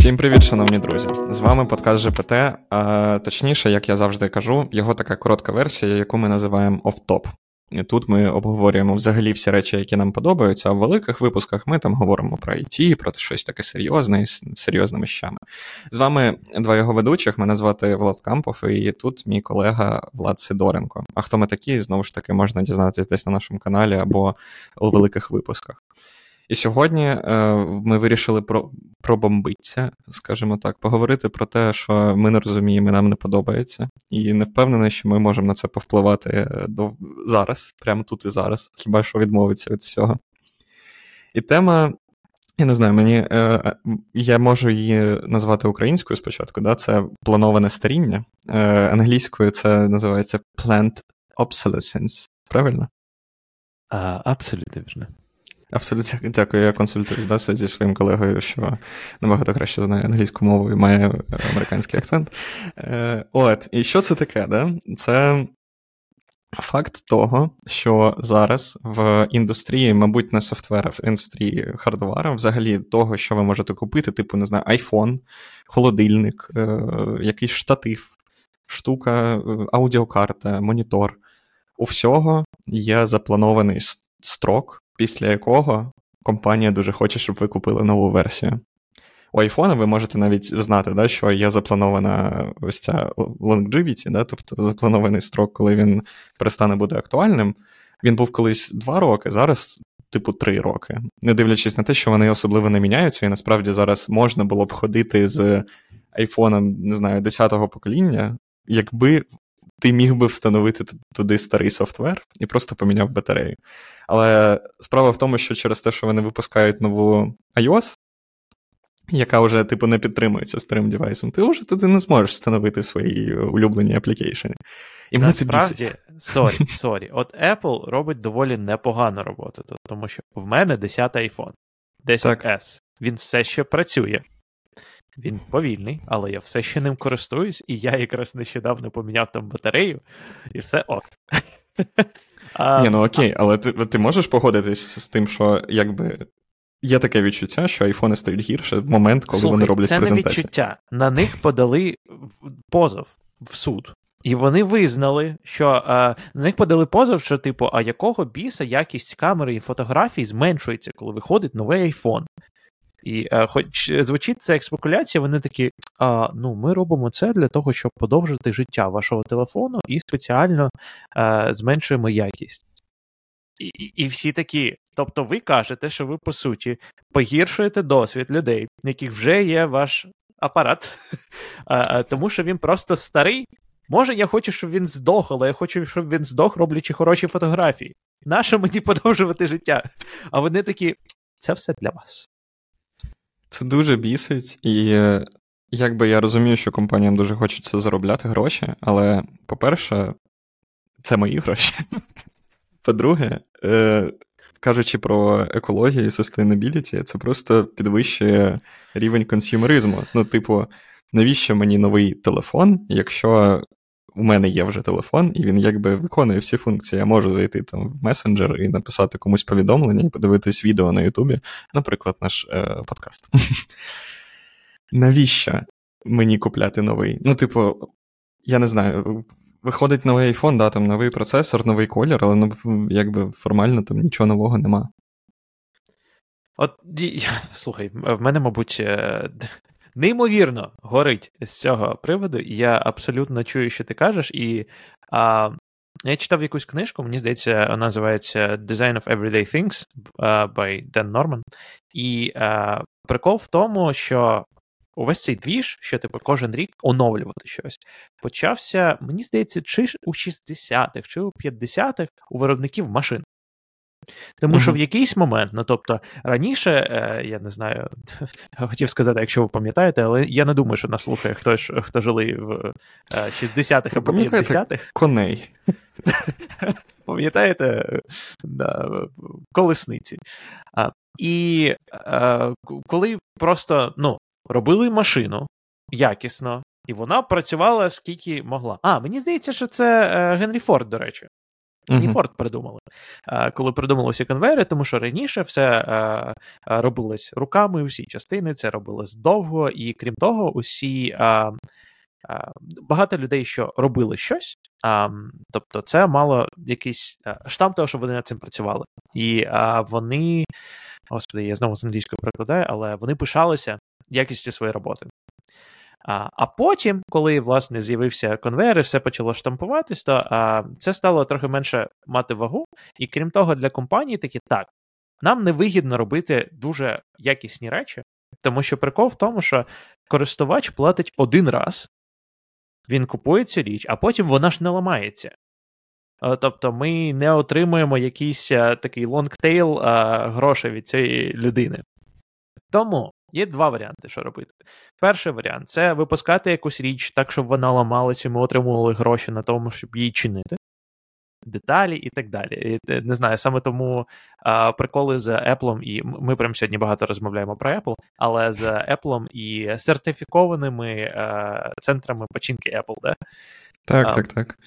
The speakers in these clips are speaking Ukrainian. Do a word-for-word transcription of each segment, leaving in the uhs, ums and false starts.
Всім привіт, шановні друзі! З вами подкаст ЖПТ, а точніше, як я завжди кажу, його така коротка версія, яку ми називаємо «Офтоп». І тут ми обговорюємо взагалі всі речі, які нам подобаються, а в великих випусках ми там говоримо про ай ті, про щось таке серйозне, з серйозними щами. З вами два його ведучих, мене звати Влад Кампов, і тут мій колега Влад Сидоренко. А хто ми такі, знову ж таки, можна дізнатися десь на нашому каналі або у великих випусках. І сьогодні е, ми вирішили про, пробомбитися, скажімо так, поговорити про те, що ми не розуміємо, нам не подобається. І не впевнений, що ми можемо на це повпливати до зараз, прямо тут і зараз, хіба що відмовитися від всього. І тема, я не знаю, мені е, я можу її назвати українською спочатку, да? Це плановане старіння. Е, англійською це називається Planned Obsolescence, правильно? Uh, абсолютно вірно. Абсолютно, дякую, я консультуюсь да, зі своїм колегою, що набагато краще знає англійську мову і має американський акцент. Е, от, і що це таке, да? Це факт того, що зараз в індустрії, мабуть, не софтвера, в індустрії хардвара, взагалі того, що ви можете купити, типу, не знаю, iPhone, холодильник, е, якийсь штатив, штука, аудіокарта, монітор. У всього є запланований строк, після якого компанія дуже хоче, щоб ви купили нову версію. У айфона ви можете навіть знати, да, що є запланована ось ця longevity, да, тобто запланований строк, коли він перестане бути актуальним. Він був колись два роки, зараз типу три роки. Не дивлячись на те, що вони особливо не міняються, і насправді зараз можна було б ходити з айфоном, не знаю, десятого покоління, якби ти міг би встановити туди старий софтвер і просто поміняв батарею. Але справа в тому, що через те, що вони випускають нову iOS, яка вже, типу, не підтримується старим девайсом, ти вже туди не зможеш встановити свої улюблені аплікейшени. І насправді, сорі, сорі, от Apple робить доволі непогану роботу, тому що в мене десятий iPhone, десять ес, він все ще працює. Він повільний, але я все ще ним користуюсь, і я якраз нещодавно поміняв там батарею, і все ок. Ні, ну окей, але ти, ти можеш погодитись з тим, що якби є таке відчуття, що айфони стають гірше в момент, коли Слухай, вони роблять презентацію. Це не відчуття. На них подали позов в суд. І вони визнали, що а, на них подали позов, що типу, а якого біса якість камери і фотографій зменшується, коли виходить новий айфон. І е, хоч звучить це як спекуляція, вони такі, а, ну, ми робимо це для того, щоб подовжити життя вашого телефону і спеціально е, зменшуємо якість. І, і, і всі такі, тобто ви кажете, що ви, по суті, погіршуєте досвід людей, в яких вже є ваш апарат, а, тому що він просто старий. Може, я хочу, щоб він здох, але я хочу, щоб він здох, роблячи хороші фотографії. Нащо мені подовжувати життя? А вони такі, це все для вас. Це дуже бісить, і якби я розумію, що компаніям дуже хочеться заробляти гроші, але, по-перше, це мої гроші. По-друге, кажучи про екологію і sustainability, це просто підвищує рівень консюмеризму. Ну, типу, навіщо мені новий телефон, якщо у мене є вже телефон, і він якби виконує всі функції. Я можу зайти там в месенджер і написати комусь повідомлення, і подивитись відео на Ютубі, наприклад, наш е- подкаст. Навіщо мені купляти новий? Ну, типу, я не знаю, виходить новий айфон, да, там новий процесор, новий колір, але ну, якби формально там нічого нового нема. От, слухай, в мене, мабуть, неймовірно горить з цього приводу, і я абсолютно чую, що ти кажеш, і а, я читав якусь книжку, мені здається, вона називається Design of Everyday Things by Don Norman, і а, прикол в тому, що увесь цей двіж, що типу кожен рік оновлювати щось, почався, мені здається, чи у шістдесятих, чи у п'ятдесятих у виробників машин. Тому mm-hmm. що в якийсь момент, ну тобто раніше, е, я не знаю, хотів сказати, якщо ви пам'ятаєте, але я не думаю, що нас слухає хтось, хто жили в е, шістдесятих або п'ятдесятих. Коней. Пам'ятаєте? Да, колесниці. А, і е, коли просто, ну, робили машину якісно, і вона працювала скільки могла. А, мені здається, що це е, Генрі Форд, до речі. Генрі Форд придумали, коли придумалися конвейери, тому що раніше все робилось руками, всі частини, це робилось довго, і крім того, усі багато людей, що робили щось, тобто це мало якийсь штамп того, що вони над цим працювали. І вони, господи, я знову з англійською перекладаю, але вони пишалися якістю своєї роботи. А, а потім, коли, власне, з'явився конвейер і все почало штампуватись, то а, це стало трохи менше мати вагу. І крім того, для компанії такі, так, нам невигідно робити дуже якісні речі, тому що прикол в тому, що користувач платить один раз, він купує цю річ, а потім вона ж не ламається. Тобто ми не отримуємо якийсь а, такий лонгтейл грошей від цієї людини. Тому є два варіанти, що робити. Перший варіант – це випускати якусь річ так, щоб вона ламалася, і ми отримували гроші на тому, щоб її чинити. Деталі і так далі. І, не знаю, саме тому а, приколи з Apple, і ми прямо сьогодні багато розмовляємо про Apple, але з Apple і сертифікованими а, центрами починки Apple, да? Так, а, так, так.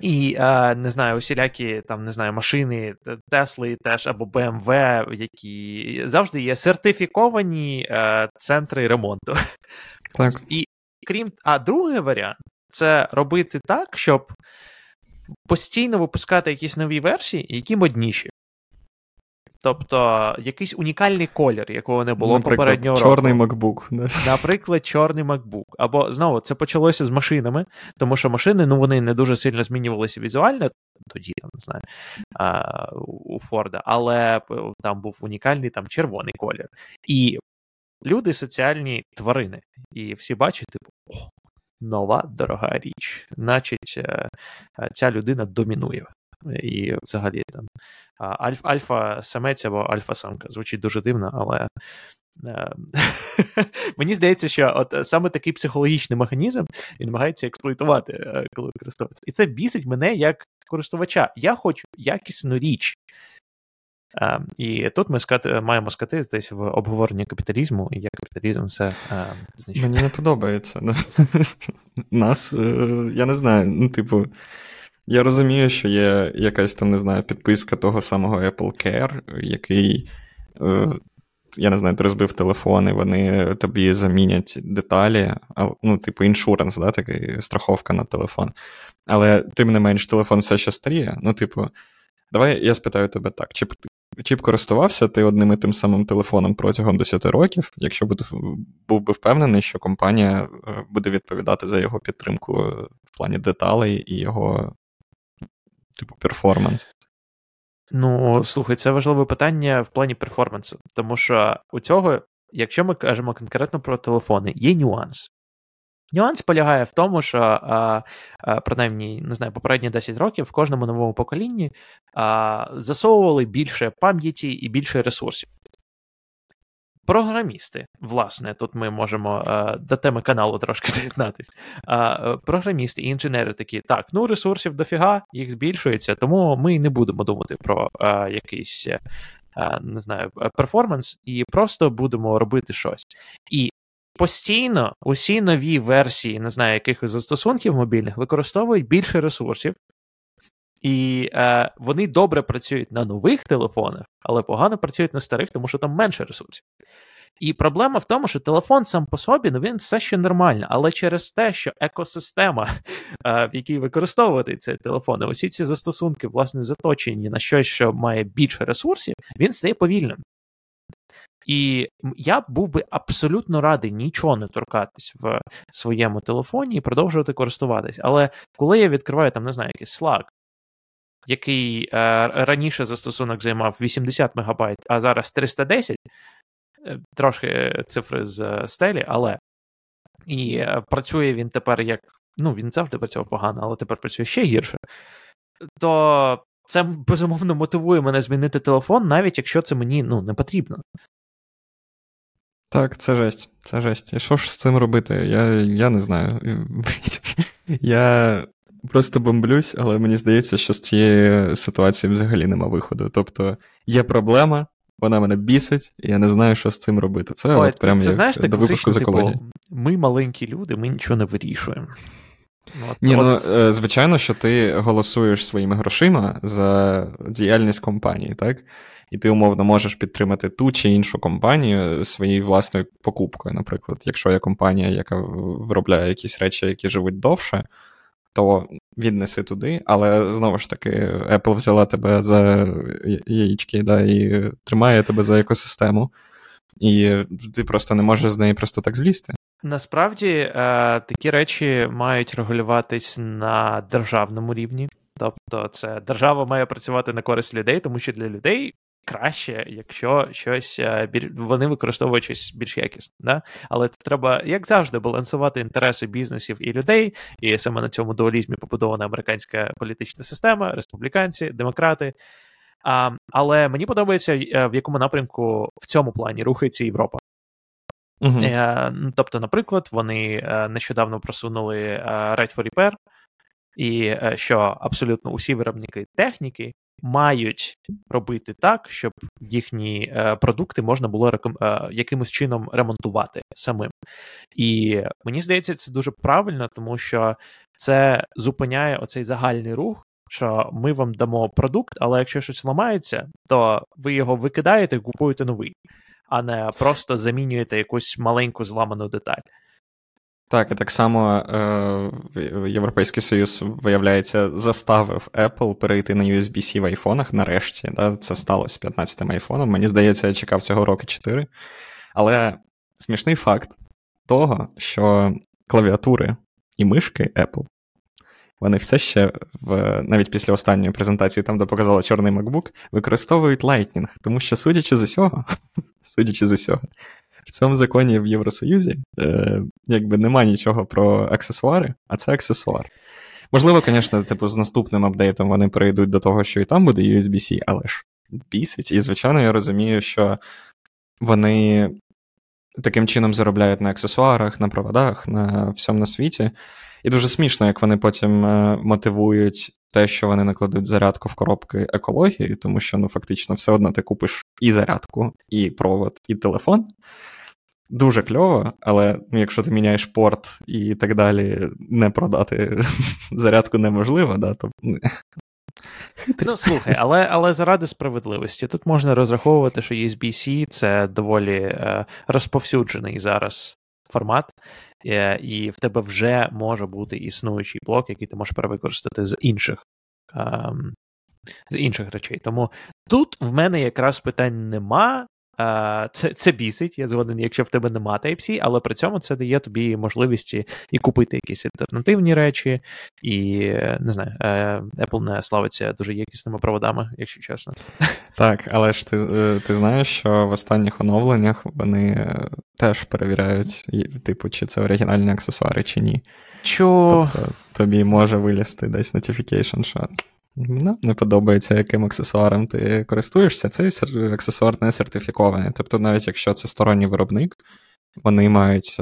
І, а, не знаю, усілякі, там, не знаю, машини, Тесли теж, або Бі Ем Ве, які завжди є сертифіковані а, центри ремонту. Так. І, крім, а другий варіант – це робити так, щоб постійно випускати якісь нові версії, які модніші. Тобто, якийсь унікальний колір, якого не було наприклад, попереднього року. Наприклад, чорний MacBook. Да. Наприклад, чорний MacBook. Або, знову, це почалося з машинами, тому що машини, ну, вони не дуже сильно змінювалися візуально, тоді, там, не знаю, а, у Форда, але там був унікальний там, червоний колір. І люди соціальні тварини. І всі бачать, типу, о, нова, дорога річ. Значить, ця людина домінує. І взагалі там альф, альфа-самець або альфа-самка. Звучить дуже дивно, але мені здається, що от саме такий психологічний механізм він намагається експлуатувати, коли користуватися. І це бісить мене як користувача. Я хочу якісну річ. А, і тут ми скати, маємо скатитись в обговоренні капіталізму, і як капіталізм все а, знищує. Мені не подобається. Нас, я не знаю, ну, типу, я розумію, що є якась там, не знаю, підписка того самого Apple Care, який, я не знаю, ти розбив телефон, і вони тобі замінять деталі, ну, типу, іншуранс, да, такий, страховка на телефон. Але, тим не менш, телефон все ще старіє. Ну, типу, давай я спитаю тебе так, чи, чи б користувався ти одним і тим самим телефоном протягом десять років, якщо б, був би впевнений, що компанія буде відповідати за його підтримку в плані деталей і його типу перформанс. Ну, слухай, це важливе питання в плані перформансу. Тому що у цього, якщо ми кажемо конкретно про телефони, є нюанс. Нюанс полягає в тому, що, а, а, принаймні, не знаю, попередні десять років в кожному новому поколінні а, засовували більше пам'яті і більше ресурсів. Програмісти, власне, тут ми можемо е, до теми каналу трошки доєднатись. Е, програмісти і інженери такі, так, ну ресурсів дофіга, їх збільшується, тому ми не будемо думати про е, якийсь, е, не знаю, перформанс, і просто будемо робити щось. І постійно усі нові версії, не знаю, якихось застосунків мобільних використовують більше ресурсів, і е, вони добре працюють на нових телефонах, але погано працюють на старих, тому що там менше ресурсів. І проблема в тому, що телефон сам по собі, ну він все ще нормально, але через те, що екосистема, е, в якій використовувати цей телефон, усі ці застосунки, власне, заточені на щось, що має більше ресурсів, він стає повільним. І я був би абсолютно радий нічого не торкатись в своєму телефоні і продовжувати користуватись. Але коли я відкриваю, там, не знаю, якийсь Slack, який е, раніше застосунок займав вісімдесят мегабайт, а зараз триста десять, трошки цифри з стелі, але і е, працює він тепер як, ну він завжди працював погано, але тепер працює ще гірше, то це безумовно мотивує мене змінити телефон, навіть якщо це мені, ну, не потрібно. Так, це жесть, це жесть. І що ж з цим робити? Я, я не знаю. Я... Просто бомблюсь, але мені здається, що з цієї ситуації взагалі нема виходу. Тобто є проблема, вона мене бісить, і я не знаю, що з цим робити. Це Ой, от прямо це, як знаєш, до випуску за колоді. Ми маленькі люди, ми нічого не вирішуємо. От, Ні, от... ну, звичайно, що ти голосуєш своїми грошима за діяльність компанії, так? І ти, умовно, можеш підтримати ту чи іншу компанію своєю власною покупкою. Наприклад, якщо є компанія, яка виробляє якісь речі, які живуть довше, то віднеси туди, але, знову ж таки, Apple взяла тебе за яєчки, да, і тримає тебе за екосистему, і ти просто не можеш з неї просто так злізти. Насправді, такі речі мають регулюватись на державному рівні. Тобто це держава має працювати на користь людей, тому що для людей краще, якщо щось вони використовують щось більш якісне. Да? Але треба, як завжди, балансувати інтереси бізнесів і людей, і саме на цьому дуалізмі побудована американська політична система, республіканці, демократи. А, але мені подобається, в якому напрямку в цьому плані рухається Європа. Угу. Тобто, наприклад, вони нещодавно просунули Right for Repair, і що абсолютно усі виробники техніки мають робити так, щоб їхні е, продукти можна було реком... е, якимось чином ремонтувати самим. І мені здається, це дуже правильно, тому що це зупиняє оцей загальний рух, що ми вам дамо продукт, але якщо щось ламається, то ви його викидаєте і купуєте новий, а не просто замінюєте якусь маленьку зламану деталь. Так, і так само е- Європейський Союз, виявляється, заставив Apple перейти на ю ес бі-C в айфонах нарешті. Да? Це сталося з п'ятнадцятим айфоном. Мені здається, я чекав цього року чотири. Але смішний факт того, що клавіатури і мишки Apple, вони все ще, в, навіть після останньої презентації, там, де показали чорний MacBook, використовують Lightning. Тому що, судячи з усього, судячи з усього, в цьому законі в Євросоюзі е, якби нема нічого про аксесуари, а це аксесуар. Можливо, звісно, типу, з наступним апдейтом вони перейдуть до того, що і там буде ю ес бі-C, але ж бісить. І, звичайно, я розумію, що вони таким чином заробляють на аксесуарах, на проводах, на всьому на світі. І дуже смішно, як вони потім е, мотивують те, що вони накладуть зарядку в коробки екології, тому що, ну, фактично, все одно ти купиш і зарядку, і провод, і телефон. Дуже кльово, але ну, якщо ти міняєш порт і так далі, не продати зарядку неможливо, да, то... Ну, слухай, але, але заради справедливості. Тут можна розраховувати, що ю ес бі-C – це доволі е, розповсюджений зараз формат, е, і в тебе вже може бути існуючий блок, який ти можеш перевикористати з інших, е, з інших речей. Тому тут в мене якраз питань нема. Це, це бісить, я згоден, якщо в тебе нема Type-C, але при цьому це дає тобі можливість і купити якісь альтернативні речі, і, не знаю, Apple не славиться дуже якісними проводами, якщо чесно. Так, але ж ти, ти знаєш, що в останніх оновленнях вони теж перевіряють, типу, чи це оригінальні аксесуари, чи ні. Чо? Тобто тобі може вилізти десь notification, що... Ну, не подобається, яким аксесуаром ти користуєшся, цей аксесуар не сертифікований. Тобто, навіть якщо це сторонній виробник, вони мають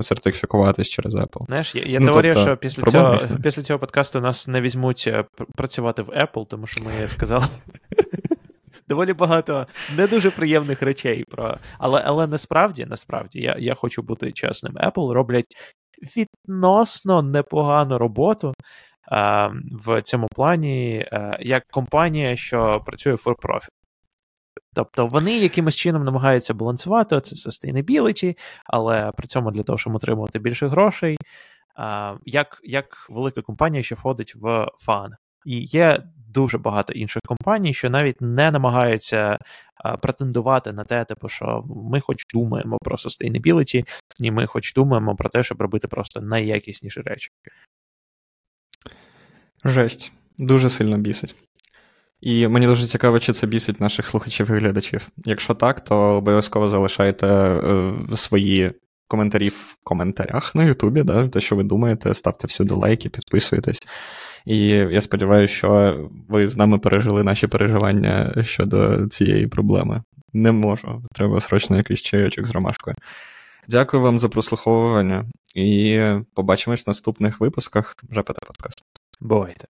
сертифікуватись через Apple. Знаєш, я, я ну, теорію, тобто, що після цього, після цього подкасту нас не візьмуть працювати в Apple, тому що ми сказали доволі багато не дуже приємних речей. Про... Але, але насправді, насправді, я, я хочу бути чесним, Apple роблять відносно непогану роботу в цьому плані, як компанія, що працює for profit. Тобто вони якимось чином намагаються балансувати, це sustainability, але при цьому для того, щоб отримувати більше грошей, як, як велика компанія, що входить в фан. І є дуже багато інших компаній, що навіть не намагаються претендувати на те, типу, що ми хоч думаємо про sustainability, і ми хоч думаємо про те, щоб робити просто найякісніші речі. Жесть. Дуже сильно бісить. І мені дуже цікаво, чи це бісить наших слухачів і глядачів. Якщо так, то обов'язково залишайте е, свої коментарі в коментарях на Ютубі, да, те, що ви думаєте, ставте всюди лайки, підписуйтесь. І я сподіваюся, що ви з нами пережили наші переживання щодо цієї проблеми. Не можу. Треба срочно якийсь чайочок з ромашкою. Дякую вам за прослуховування і побачимось в наступних випусках ЖПТ подкасту. Бувайте.